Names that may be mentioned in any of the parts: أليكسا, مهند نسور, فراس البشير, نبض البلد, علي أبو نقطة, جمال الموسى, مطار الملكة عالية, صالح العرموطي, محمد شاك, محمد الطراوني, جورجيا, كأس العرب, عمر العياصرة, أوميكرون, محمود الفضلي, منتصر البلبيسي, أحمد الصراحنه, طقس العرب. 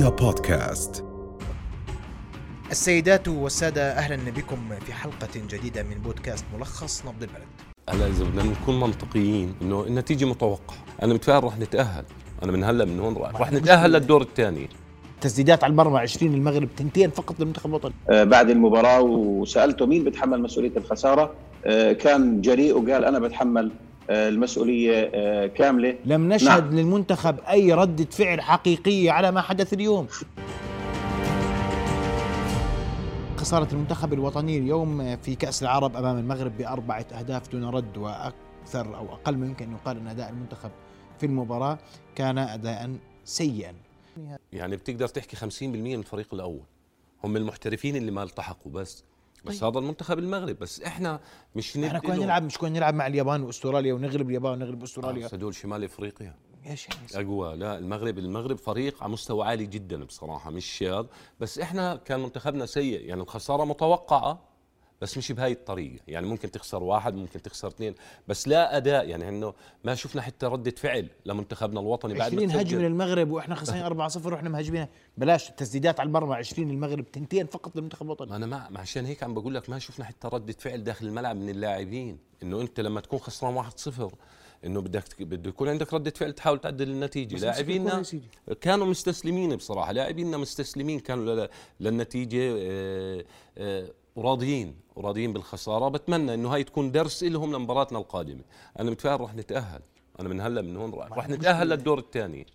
ميديا بودكاست. السيدات والسادة، أهلا بكم في حلقة جديدة من بودكاست ملخص نبض البلد. أهلا، إذا بدنا نكون منطقيين إنه النتيجة متوقعة. أنا متفائل راح نتأهل، أنا من هلا من هون راح نتأهل للدور الثاني. تسديدات على المرمى 20، المغرب 2 فقط للمنتخب الوطني. بعد المباراة وسألته مين بتحمل مسؤولية الخسارة، كان جريء وقال أنا بتحمل المسؤولية كاملة. لم نشهد للمنتخب أي ردة فعل حقيقية على ما حدث اليوم. خسارة المنتخب الوطني اليوم في كأس العرب أمام المغرب ب4 أهداف دون رد، وأكثر أو أقل ممكن أن يقال أن أداء المنتخب في المباراة كان أداء سيئا. يعني بتقدر تحكي 50% من الفريق الأول هم المحترفين اللي ما التحقوا، بس هذا المنتخب المغرب. بس احنا مش كنا نلعب مع اليابان واستراليا ونغلب اليابان ونغلب استراليا. هذول شمال افريقيا اقوى. لا، المغرب فريق على مستوى عالي جدا بصراحه، مش شاذ، بس احنا كان منتخبنا سيء. يعني الخساره متوقعه، بس مش بهاي الطريقه. يعني ممكن تخسر 1، ممكن تخسر 2، بس لا اداء. يعني انه ما شفنا حتى رده فعل لمنتخبنا الوطني بعد 20 هجمه للمغرب واحنا خسرين 4-0 واحنا مهاجمين. بلاش تسديدات على المرمى 20، المغرب 2 فقط للمنتخب الوطني. انا ما عشان هيك عم بقول لك ما شفنا حتى رده فعل داخل الملعب من اللاعبين. انه انت لما تكون خسران 1-0 انه بده يكون عندك رده فعل تحاول تعدل النتيجه. لاعبينا كانوا مستسلمين بصراحه، لاعبينا مستسلمين، كانوا للنتيجه راضيين بالخساره. بتمنى انه هاي تكون درس لهم لمباراتنا القادمه. انا متفائل راح نتاهل، انا من هلا من هون راح نتاهل للدور الثاني.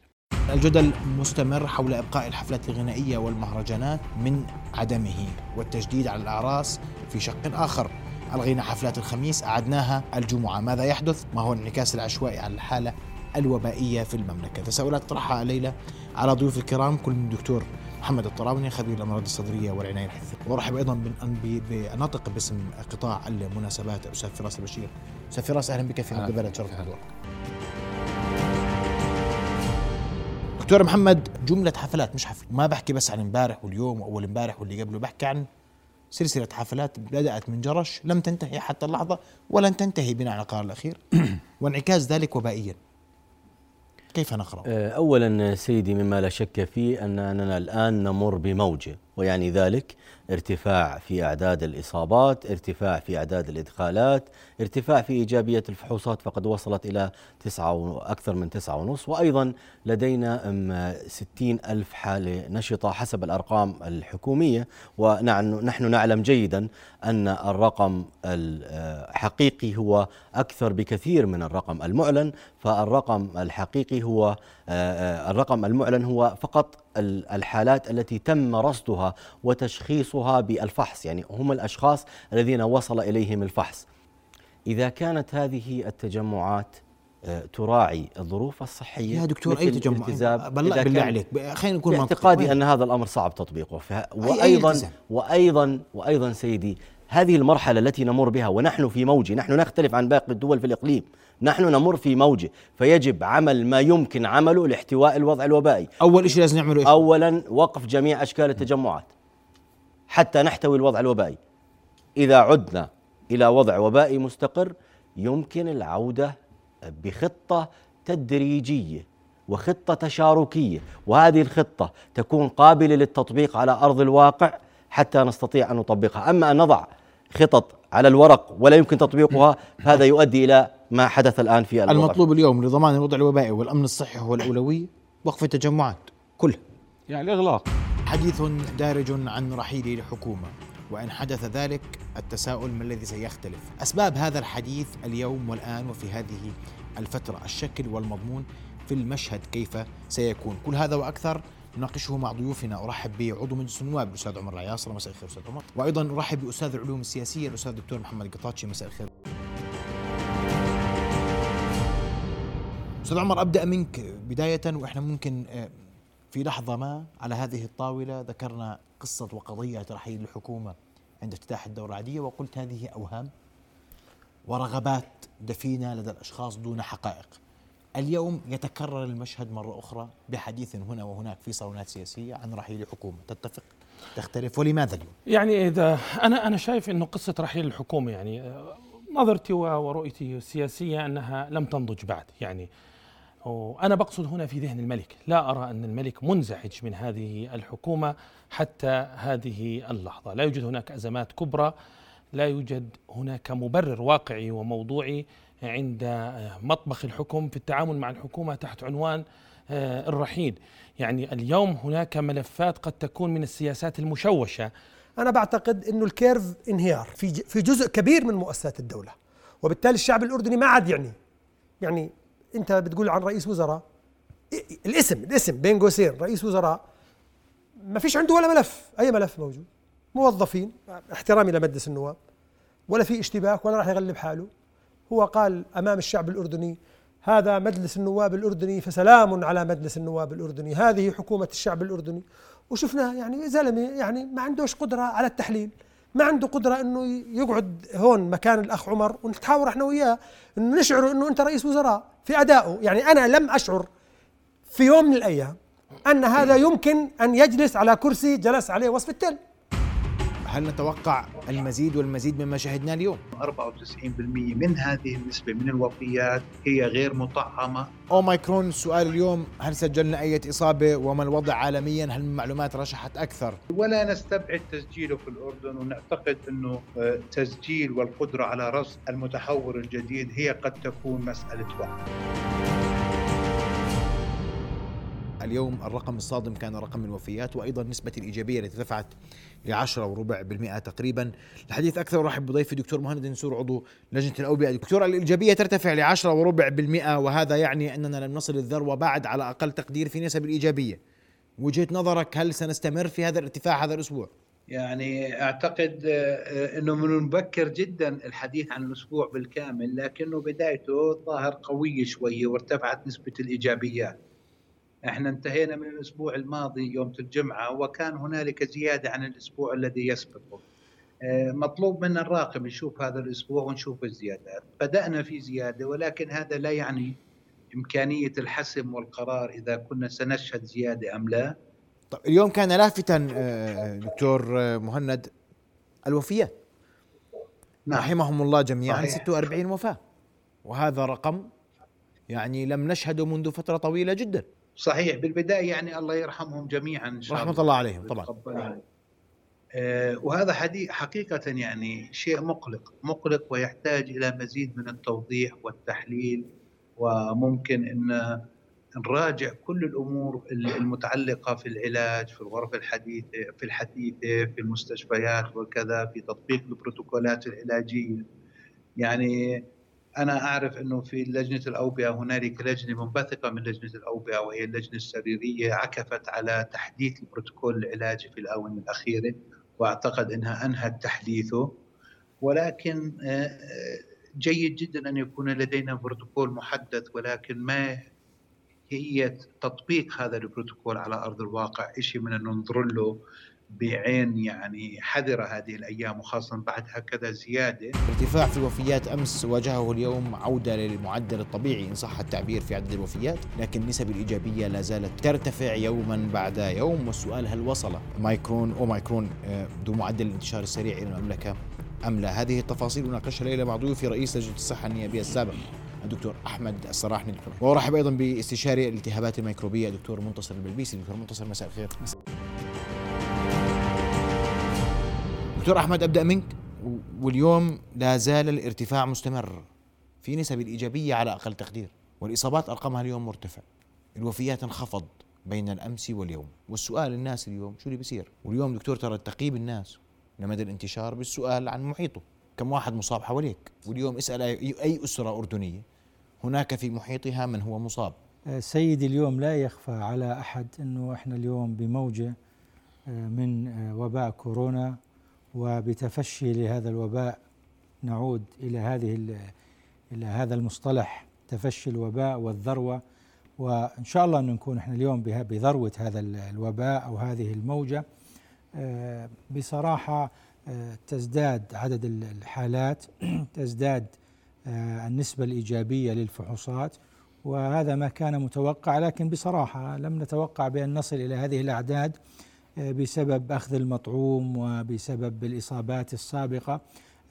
الجدل مستمر حول ابقاء الحفلات الغنائيه والمهرجانات من عدمه، والتجديد على الاعراس في شق اخر. الغينا حفلات الخميس، اعدناها الجمعه. ماذا يحدث؟ ما هو الانعكاس العشوائي على الحاله الوبائيه في المملكه؟ تساؤلات طرحها الليله على ضيوف الكرام، كل من الدكتور محمد الطراوني خبير الامراض الصدريه والعنايه الحثيه، وارحب ايضا بناطق باسم قطاع المناسبات الاستاذ فراس البشير. استاذ فراس، اهلا بك في نبض البلد، شرف حضورك. دكتور محمد، جمله حفلات، مش حفل، ما بحكي بس عن امبارح واليوم واول امبارح واللي قبله، بحكي عن سلسله حفلات بدات من جرش لم تنتهي حتى اللحظه ولن تنتهي بناء على القرار الاخير، وانعكاس ذلك وبائيا. كيف نقرأ؟ أولاً سيدي، مما لا شك فيه أننا الآن نمر بموجة، ويعني ذلك ارتفاع في أعداد الإصابات، ارتفاع في أعداد الإدخالات، ارتفاع في إيجابية الفحوصات، فقد وصلت إلى 9.5، وأيضا لدينا 60,000 حالة نشطة حسب الأرقام الحكومية. ونحن نعلم جيدا أن الرقم الحقيقي هو أكثر بكثير من الرقم المعلن، فالرقم الحقيقي هو الرقم المعلن هو فقط الحالات التي تم رصدها وتشخيصها بالفحص، يعني هم الأشخاص الذين وصل إليهم الفحص. إذا كانت هذه التجمعات تراعي الظروف الصحية يا دكتور، أي تجمع بالله عليك، خلينا نكون باعتقادي أن هذا الأمر صعب تطبيقه. وأيضا سيدي، هذه المرحلة التي نمر بها ونحن في موجة، نحن نختلف عن باقي الدول في الإقليم، نحن نمر في موجة، فيجب عمل ما يمكن عمله لاحتواء الوضع الوبائي. أول شيء لازم نعمله أولا وقف جميع أشكال التجمعات حتى نحتوي الوضع الوبائي. إذا عدنا إلى وضع وبائي مستقر يمكن العودة بخطة تدريجية وخطة تشاركية، وهذه الخطة تكون قابلة للتطبيق على أرض الواقع حتى نستطيع أن نطبقها. أما أن نضع خطط على الورق ولا يمكن تطبيقها فهذا يؤدي إلى ما حدث الآن في الوضع. المطلوب اليوم لضمان الوضع الوبائي والأمن الصحي هو الأولوية، وقف التجمعات كلها، يعني إغلاق. حديث دارج عن رحيل الحكومة، وإن حدث ذلك التساؤل ما الذي سيختلف؟ أسباب هذا الحديث اليوم والآن وفي هذه الفترة، الشكل والمضمون في المشهد كيف سيكون؟ كل هذا وأكثر نناقشه مع ضيوفنا. أرحب بعضو مجلس النواب الأستاذ عمر العياصرة، مساء الخير أستاذ عمر. وأيضا أرحب بأستاذ العلوم السياسية الأستاذ الدكتور محمد الطراوني، مساء الخير. أستاذ عمر، أبدأ منك بداية، وإحنا ممكن في لحظة ما على هذه الطاولة ذكرنا قصة وقضية رحيل الحكومة عند افتتاح الدورة العادية، وقلت هذه أوهام ورغبات دفينة لدى الأشخاص دون حقائق. اليوم يتكرر المشهد مرة أخرى بحديث هنا وهناك في صالونات سياسية عن رحيل الحكومة. تتفق؟ تختلف؟ ولماذا اليوم؟ يعني إذا أنا شايف إنه قصة رحيل الحكومة، يعني نظرتي ورؤيتي السياسية أنها لم تنضج بعد. يعني وأنا بقصد هنا في ذهن الملك، لا أرى أن الملك منزعج من هذه الحكومة حتى هذه اللحظة، لا يوجد هناك أزمات كبرى، لا يوجد هناك مبرر واقعي وموضوعي عند مطبخ الحكم في التعامل مع الحكومة تحت عنوان الرحيل. يعني اليوم هناك ملفات قد تكون من السياسات المشوشة. أنا بعتقد أنه الكيرف انهيار في جزء كبير من مؤسسات الدولة، وبالتالي الشعب الأردني ما عاد يعني أنت بتقول عن رئيس وزراء، الاسم بين قوسين رئيس وزراء، ما فيش عنده ولا ملف، أي ملف موجود، موظفين، احترامي لمجلس النواب، ولا في اشتباك ولا راح يغلب حاله. هو قال أمام الشعب الأردني هذا مجلس النواب الأردني، فسلام على مجلس النواب الأردني، هذه حكومة الشعب الأردني. وشفناه يعني زلمة يعني ما عندوش قدرة على التحليل، ما عنده قدرة أنه يقعد هون مكان الأخ عمر ونتحاور احنا وياه أنه نشعر أنه أنت رئيس وزراء في أدائه. يعني أنا لم أشعر في يوم من الأيام أن هذا يمكن أن يجلس على كرسي جلس عليه وصف التل. هل نتوقع المزيد والمزيد مما شاهدناه اليوم؟ 94% من هذه النسبة من الوفيات هي غير مطعمة. أوميكرون، السؤال اليوم هل سجلنا أي إصابة؟ وما الوضع عالميا؟ هل المعلومات رشحت أكثر؟ ولا نستبعد تسجيله في الأردن، ونعتقد أنه تسجيل والقدرة على رصد المتحور الجديد هي قد تكون مسألة وقت. اليوم الرقم الصادم كان رقم الوفيات، وأيضا نسبة الإيجابية التي ارتفعت ل10.4% تقريبا. لحديث أكثر رحب بضيفي دكتور مهند نسور عضو لجنة الأوبئة. دكتور، الإيجابية ترتفع ل10.4%، وهذا يعني أننا لم نصل الذروة بعد على أقل تقدير في نسب الإيجابية. وجهة نظرك، هل سنستمر في هذا الارتفاع هذا الأسبوع؟ يعني أعتقد أنه من المبكر جدا الحديث عن الأسبوع بالكامل، لكنه بدايته ظاهر قوية شوية وارتفعت نسبة الإيجابيات. احنا انتهينا من الأسبوع الماضي يوم الجمعة وكان هنالك زيادة عن الأسبوع الذي يسبقه. مطلوب منا الراقم نشوف هذا الأسبوع ونشوف الزيادات. بدأنا في زيادة، ولكن هذا لا يعني إمكانية الحسم والقرار إذا كنا سنشهد زيادة أم لا. طب اليوم كان لافتا دكتور مهند الوفيات، نعم، رحمهم الله جميعا، 46 وفاة، وهذا رقم يعني لم نشهده منذ فترة طويلة جدا. صحيح، بالبداية يعني الله يرحمهم جميعا إن شاء الله، رحمة الله عليهم طبعا. وهذا حديث حقيقة يعني شيء مقلق ويحتاج إلى مزيد من التوضيح والتحليل، وممكن أن نراجع كل الأمور المتعلقة في العلاج، في الغرف الحديثة، في المستشفيات وكذا، في تطبيق البروتوكولات العلاجية. يعني أنا أعرف أنه في لجنة الأوبئة هنالك لجنة منبثقة من لجنة الأوبئة، وهي اللجنة السريرية، عكفت على تحديث البروتوكول العلاجي في الآونة الأخيرة، وأعتقد أنها أنهت تحديثه. ولكن جيد جدا أن يكون لدينا بروتوكول محدث، ولكن ما هي تطبيق هذا البروتوكول على أرض الواقع إشي من أن ننظر له بعين يعني حذرة هذه الأيام، وخاصة بعد هكذا زيادة. ارتفاع في الوفيات أمس واجهه اليوم عودة للمعدل الطبيعي إن صح التعبير في عدد الوفيات، لكن نسب الإيجابية لا زالت ترتفع يوما بعد يوم. والسؤال، هل وصل أوميكرون دون معدل الانتشار السريع إلى المملكة أم لا؟ هذه التفاصيل ناقشها ليلى مع ضيوفي رئيس لجنة الصحة النيابية السابق الدكتور أحمد الصراحنه، وأرحب أيضا باستشاري الالتهابات الميكروبية دكتور منتصر البلبيسي. دكتور منتصر، مساء الخير. دكتور أحمد، أبدأ منك. واليوم لا زال الارتفاع مستمر في نسب الإيجابية على أقل تقدير، والإصابات أرقامها اليوم مرتفع، الوفيات انخفض بين الأمس واليوم. والسؤال الناس اليوم شو اللي بيصير؟ واليوم دكتور ترى تقييم الناس لمدى الانتشار بالسؤال عن محيطه، كم واحد مصاب حواليك؟ واليوم اسأل أي أسرة أردنية هناك في محيطها من هو مصاب. سيدي، اليوم لا يخفى على أحد أنه إحنا اليوم بموجة من وباء كورونا، وبتفشي لهذا الوباء نعود إلى هذا المصطلح، تفشي الوباء والذروة. وإن شاء الله أن نكون إحنا اليوم بذروة هذا الوباء أو هذه الموجة. بصراحة تزداد عدد الحالات، تزداد النسبة الإيجابية للفحوصات، وهذا ما كان متوقع. لكن بصراحة لم نتوقع بأن نصل إلى هذه الأعداد بسبب أخذ المطعوم وبسبب الإصابات السابقة.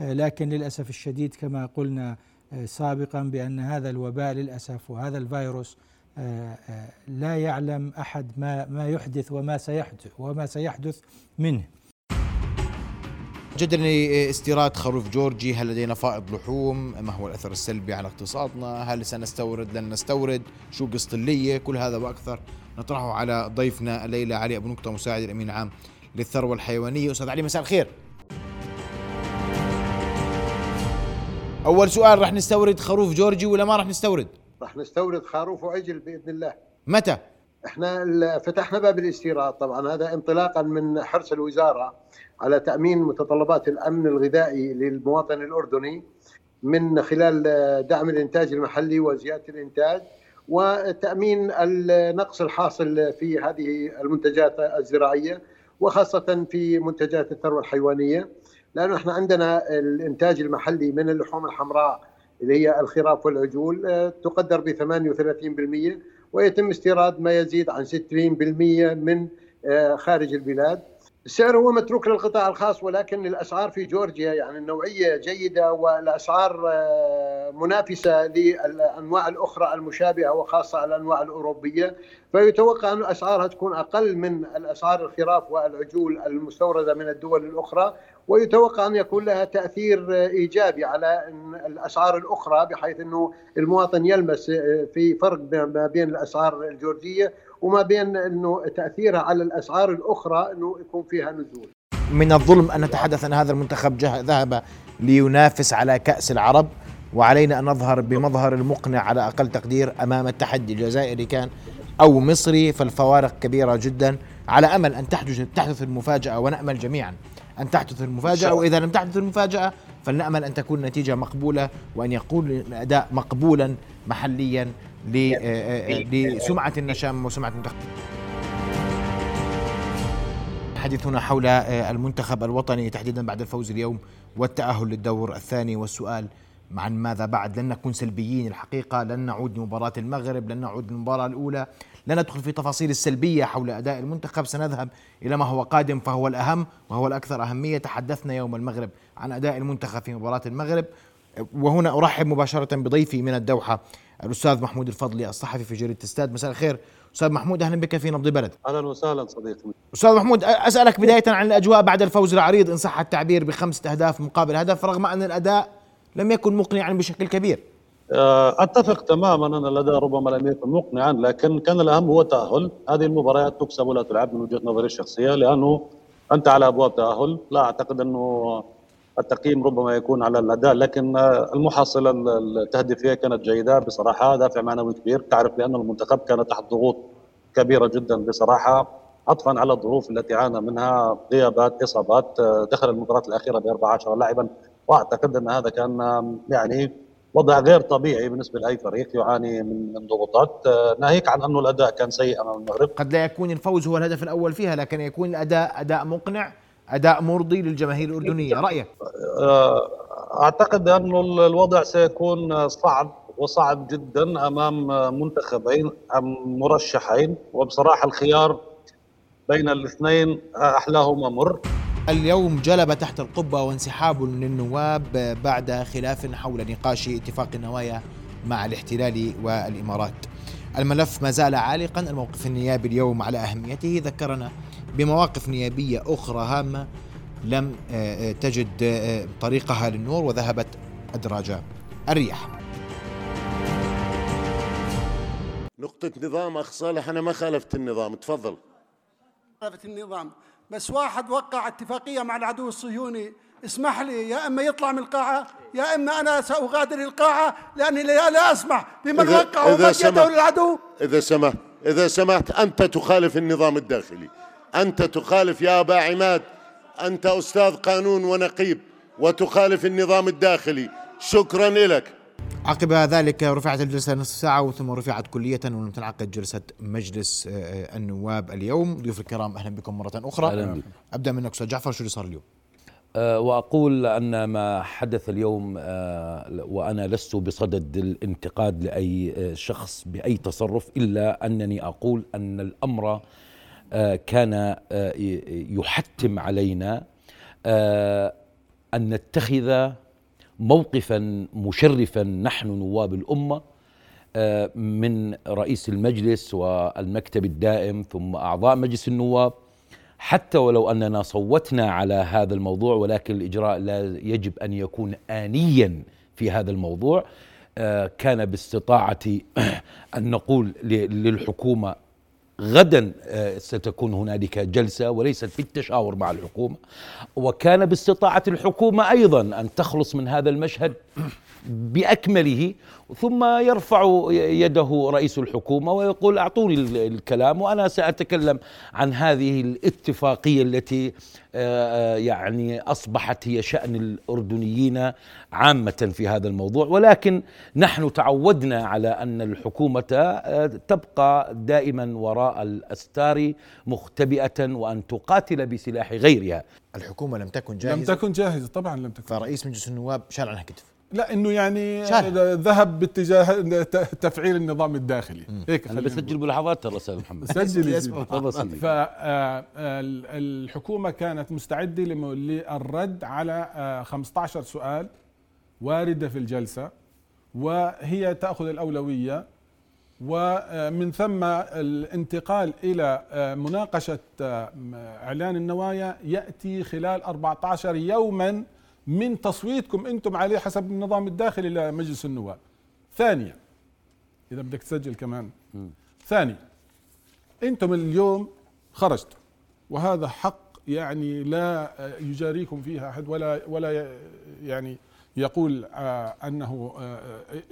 لكن للأسف الشديد كما قلنا سابقا بأن هذا الوباء للأسف وهذا الفيروس لا يعلم أحد ما يحدث وما سيحدث منه. جدل استيراد خروف جورجي، هل لدينا فائض لحوم؟ ما هو الأثر السلبي على اقتصادنا؟ هل سنستورد؟ لن نستورد؟ شو قسطلية؟ كل هذا وأكثر نطرحه على ضيفنا الليلة علي أبو نقطة، مساعد الأمين العام للثروة الحيوانية. أستاذ علي، مساء الخير. أول سؤال، رح نستورد خروف جورجي ولا ما رح نستورد؟ رح نستورد خروف وعجل بإذن الله. متى؟ احنا فتحنا باب الاستيراد، طبعا هذا انطلاقا من حرص الوزارة على تأمين متطلبات الأمن الغذائي للمواطن الأردني من خلال دعم الإنتاج المحلي وزيادة الإنتاج وتأمين النقص الحاصل في هذه المنتجات الزراعية وخاصة في منتجات الثروة الحيوانية، لأنه احنا عندنا الإنتاج المحلي من اللحوم الحمراء اللي هي الخراف والعجول تقدر ب 38%، ويتم استيراد ما يزيد عن 60% من خارج البلاد. السعر هو متروك للقطاع الخاص، ولكن الأسعار في جورجيا يعني النوعية جيدة والأسعار منافسة للأنواع الأخرى المشابهة وخاصة الأنواع الأوروبية، فيتوقع أن أسعارها تكون أقل من الأسعار الخراف والعجول المستوردة من الدول الأخرى، ويتوقع أن يكون لها تأثير إيجابي على الأسعار الأخرى بحيث أنه المواطن يلمس في فرق ما بين الأسعار الجورجية وما بين أنه تأثيرها على الأسعار الأخرى أنه يكون فيها نزول. من الظلم أن نتحدث أن هذا المنتخب ذهب لينافس على كأس العرب، وعلينا أن نظهر بمظهر المقنع على أقل تقدير أمام التحدي الجزائري كان أو مصري، فالفوارق كبيرة جدا، على أمل أن تحدث المفاجأة، ونأمل جميعا أن تحدث المفاجأة، وإذا لم تحدث المفاجأة فلنأمل أن تكون نتيجة مقبولة وأن يكون أداء مقبولا محليا لسمعة النشام وسمعة المنتخب. حديثنا حول المنتخب الوطني تحديدا بعد الفوز اليوم والتأهل للدور الثاني، والسؤال عن ماذا بعد. لن نكون سلبيين الحقيقة، لن نعود لمباراة المغرب، لن نعود للمباراة الأولى، لن ندخل في تفاصيل السلبية حول أداء المنتخب، سنذهب إلى ما هو قادم فهو الأهم وهو الأكثر أهمية. تحدثنا يوم المغرب عن أداء المنتخب في مباراة المغرب، وهنا أرحب مباشرة بضيفي من الدوحة الأستاذ محمود الفضلي الصحفي في جريدة استاد. مساء الخير أستاذ محمود، أهلا بك في نبض البلد. أهلا وسهلا صديقي. أستاذ محمود، أسألك بداية عن الأجواء بعد الفوز العريض إن صح التعبير بخمسة أهداف مقابل هدف، رغم أن الأداء لم يكن مقنعا بشكل كبير. أتفق تماما أن الأداء ربما لم يكن مقنعا، لكن كان الأهم هو تأهل. هذه المباريات تكسب ولا تلعب من وجهة نظري الشخصية، لأنه أنت على أبواب تأهل. لا أعتقد أنه التقييم ربما يكون على الأداء، لكن المحاصلة التهديفية كانت جيدة بصراحة، دافع معنوي كبير. تعرف لأن المنتخب كان تحت ضغوط كبيرة جدا بصراحة، عطفا على الظروف التي عانى منها، غيابات، إصابات. دخل المباراة الأخيرة ب14 لاعبا، واعتقد ان هذا كان يعني وضع غير طبيعي بالنسبه لاي فريق يعاني من ضغوطات، ناهيك عن انه الاداء كان سيء امام المغرب. قد لا يكون الفوز هو الهدف الاول فيها، لكن يكون الاداء اداء مقنع، اداء مرضي للجماهير الاردنيه. رايك؟ اعتقد انه الوضع سيكون صعب وصعب جدا امام منتخبين مرشحين، وبصراحه الخيار بين الاثنين احلاهما مر. اليوم جلب تحت القبة وانسحاب من النواب بعد خلاف حول نقاش اتفاق النوايا مع الاحتلال والإمارات. الملف ما زال عالقا. الموقف النيابي اليوم على أهميته ذكرنا بمواقف نيابية أخرى هامة لم تجد طريقها للنور وذهبت أدراج الريح. نقطة نظام أخ صالح، أنا ما خالفت النظام. تفضل. خالفت النظام، بس واحد وقع اتفاقية مع العدو الصهيوني، اسمح لي يا إما يطلع من القاعة يا إما أنا سأغادر القاعة، لأني لا أسمح بمن وقع ومجده للعدو. إذا سمحت أنت تخالف النظام الداخلي، أنت تخالف يا أبا عماد، أنت أستاذ قانون ونقيب وتخالف النظام الداخلي، شكرا لك. عقب ذلك رفعت الجلسة نصف ساعة وثم رفعت كلية، ولم تنعقد جلسة مجلس النواب اليوم. ضيوف الكرام أهلا بكم مرة أخرى. أهلا. أبدأ منك أستاذ جعفر، شو اللي صار اليوم؟ وأقول أن ما حدث اليوم، وأنا لست بصدد الانتقاد لأي شخص بأي تصرف، إلا أنني أقول أن الأمر كان يحتم علينا أن نتخذ موقفا مشرفا نحن نواب الأمة من رئيس المجلس والمكتب الدائم ثم أعضاء مجلس النواب، حتى ولو أننا صوتنا على هذا الموضوع، ولكن الإجراء لا يجب أن يكون آنيا في هذا الموضوع. كان باستطاعتي أن نقول للحكومة غدا ستكون هنالك جلسة وليست في التشاور مع الحكومة، وكان باستطاعة الحكومة أيضا أن تخلص من هذا المشهد بأكمله، ثم يرفع يده رئيس الحكومة ويقول أعطوني الكلام وأنا سأتكلم عن هذه الاتفاقية التي يعني أصبحت هي شأن الأردنيين عامة في هذا الموضوع. ولكن نحن تعودنا على أن الحكومة تبقى دائما وراء الأستار مختبئة وأن تقاتل بسلاح غيرها. الحكومة لم تكن جاهزة طبعا، لم تكن. فرئيس مجلس النواب شال عنها كتف، لا انه يعني ذهب باتجاه تفعيل النظام الداخلي. هيك انا بسجل ملاحظات ترى استاذ محمد. سجل. فالحكومه كانت مستعده للرد على 15 سؤال وارده في الجلسه، وهي تاخذ الاولويه، ومن ثم الانتقال الى مناقشه اعلان النوايا ياتي خلال 14 يوما من تصويتكم انتم عليه حسب النظام الداخلي لمجلس النواب. ثانيا، اذا بدك تسجل كمان ثانيا، انتم اليوم خرجتوا، وهذا حق يعني لا يجاريكم فيها احد، ولا يعني يقول انه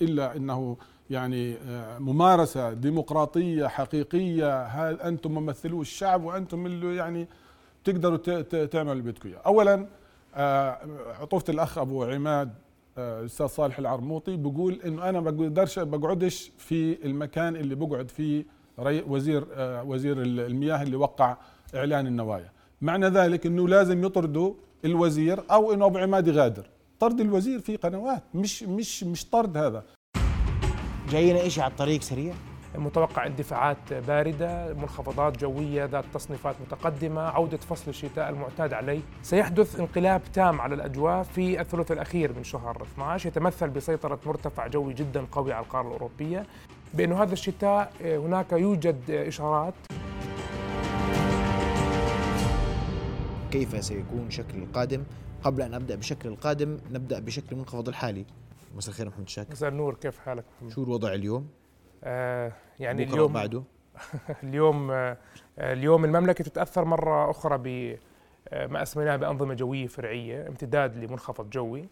الا انه يعني ممارسه ديمقراطيه حقيقيه. انتم ممثلو الشعب، وانتم اللي يعني تقدروا تعملوا اللي بدكم اياه. اولا عطوفة الأخ أبو عماد الأستاذ صالح العرموطي بيقول إنه أنا بقعدش في المكان اللي بقعد فيه وزير المياه اللي وقع إعلان النوايا. معنى ذلك إنه لازم يطردوا الوزير أو إنه أبو عماد يغادر. طرد الوزير في قنوات، مش طرد. هذا جاينا إشي على الطريق سريع، متوقع اندفاعات باردة، منخفضات جوية ذات تصنيفات متقدمة، عودة فصل الشتاء المعتاد عليه. سيحدث انقلاب تام على الأجواء في الثلث الأخير من شهر 12، يتمثل بسيطرة مرتفع جوي جدا قوي على القارة الأوروبية. بأنه هذا الشتاء هناك يوجد إشارات. كيف سيكون شكل القادم؟ قبل أن أبدأ بشكل القادم نبدأ بشكل منخفض الحالي. مساء الخير محمد شاك. مساء النور، كيف حالك محمد؟ شو الوضع اليوم؟ يعني اليوم بعده اليوم المملكة تتأثر مرة أخرى بما أسميناه بأنظمة جوية فرعية، امتداد لمنخفض جوي.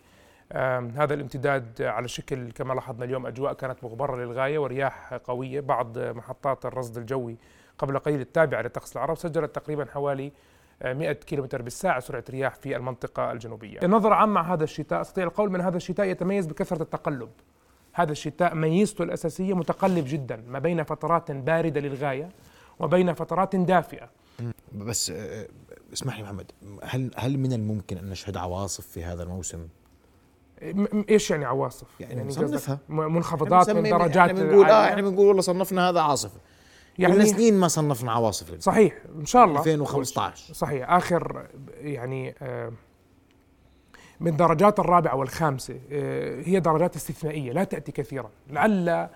هذا الامتداد على شكل كما لاحظنا اليوم أجواء كانت مغبرة للغاية ورياح قوية. بعض محطات الرصد الجوي قبل قليل التابعة لطقس العرب سجلت تقريبا حوالي 100 كيلومتر بالساعة سرعة رياح في المنطقة الجنوبية. النظرة عامة عن هذا الشتاء، أستطيع القول من هذا الشتاء يتميز بكثرة التقلب. هذا الشتاء ميزته الأساسية متقلب جدا، ما بين فترات باردة للغاية وبين فترات دافئة. بس اسمح لي محمد، هل من الممكن أن نشهد عواصف في هذا الموسم؟ إيش يعني عواصف؟ يعني نصنفها منخفضات من درجات. إحنا بنقول والله صنفنا هذا عاصفة، يعني سنين ما صنفنا عواصف. صحيح، إن شاء الله 2015 صحيح آخر يعني من درجات الرابعة والخامسة، هي درجات استثنائية لا تأتي كثيرا. لعل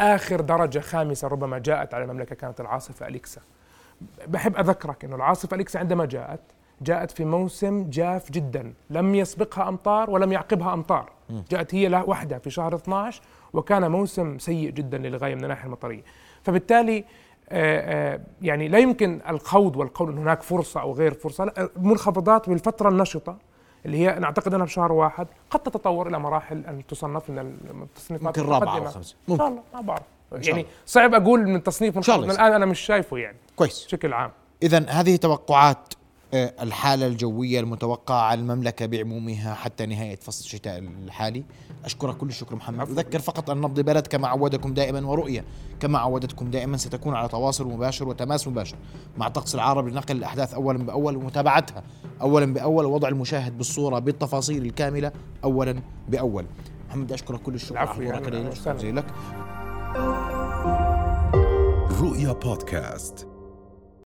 آخر درجة خامسة ربما جاءت على المملكة كانت العاصفة أليكسا. بحب أذكرك أنه العاصفة أليكسا عندما جاءت في موسم جاف جدا، لم يسبقها أمطار ولم يعقبها أمطار، جاءت هي وحدها في شهر 12، وكان موسم سيء جدا للغاية من الناحية المطرية. فبالتالي يعني لا يمكن الخوض والقول أن هناك فرصة أو غير فرصة. منخفضات بالفترة النشطة اللي هي نعتقد أنها بشهر 1 قد تتطور إلى مراحل أن تصنف من التصنيفات المتقدمة. إن شاء الله، ما بعرف يعني صعب أقول من التصنيف من الآن، أنا مش شايفه يعني كويس بشكل عام. إذن هذه توقعات الحالة الجوية المتوقعة على المملكة بعمومها حتى نهاية فصل الشتاء الحالي. أشكرك كل الشكر محمد. أذكر فقط أن نبض البلد كما عودكم دائما ورؤية كما عودتكم دائما ستكون على تواصل مباشر وتماس مباشر مع طقس العرب لنقل الأحداث أولا بأول ومتابعتها أولا بأول، ووضع المشاهد بالصورة بالتفاصيل الكاملة أولا بأول. محمد أشكرك كل الشكر. عفوا يعني لك. رؤية بودكاست.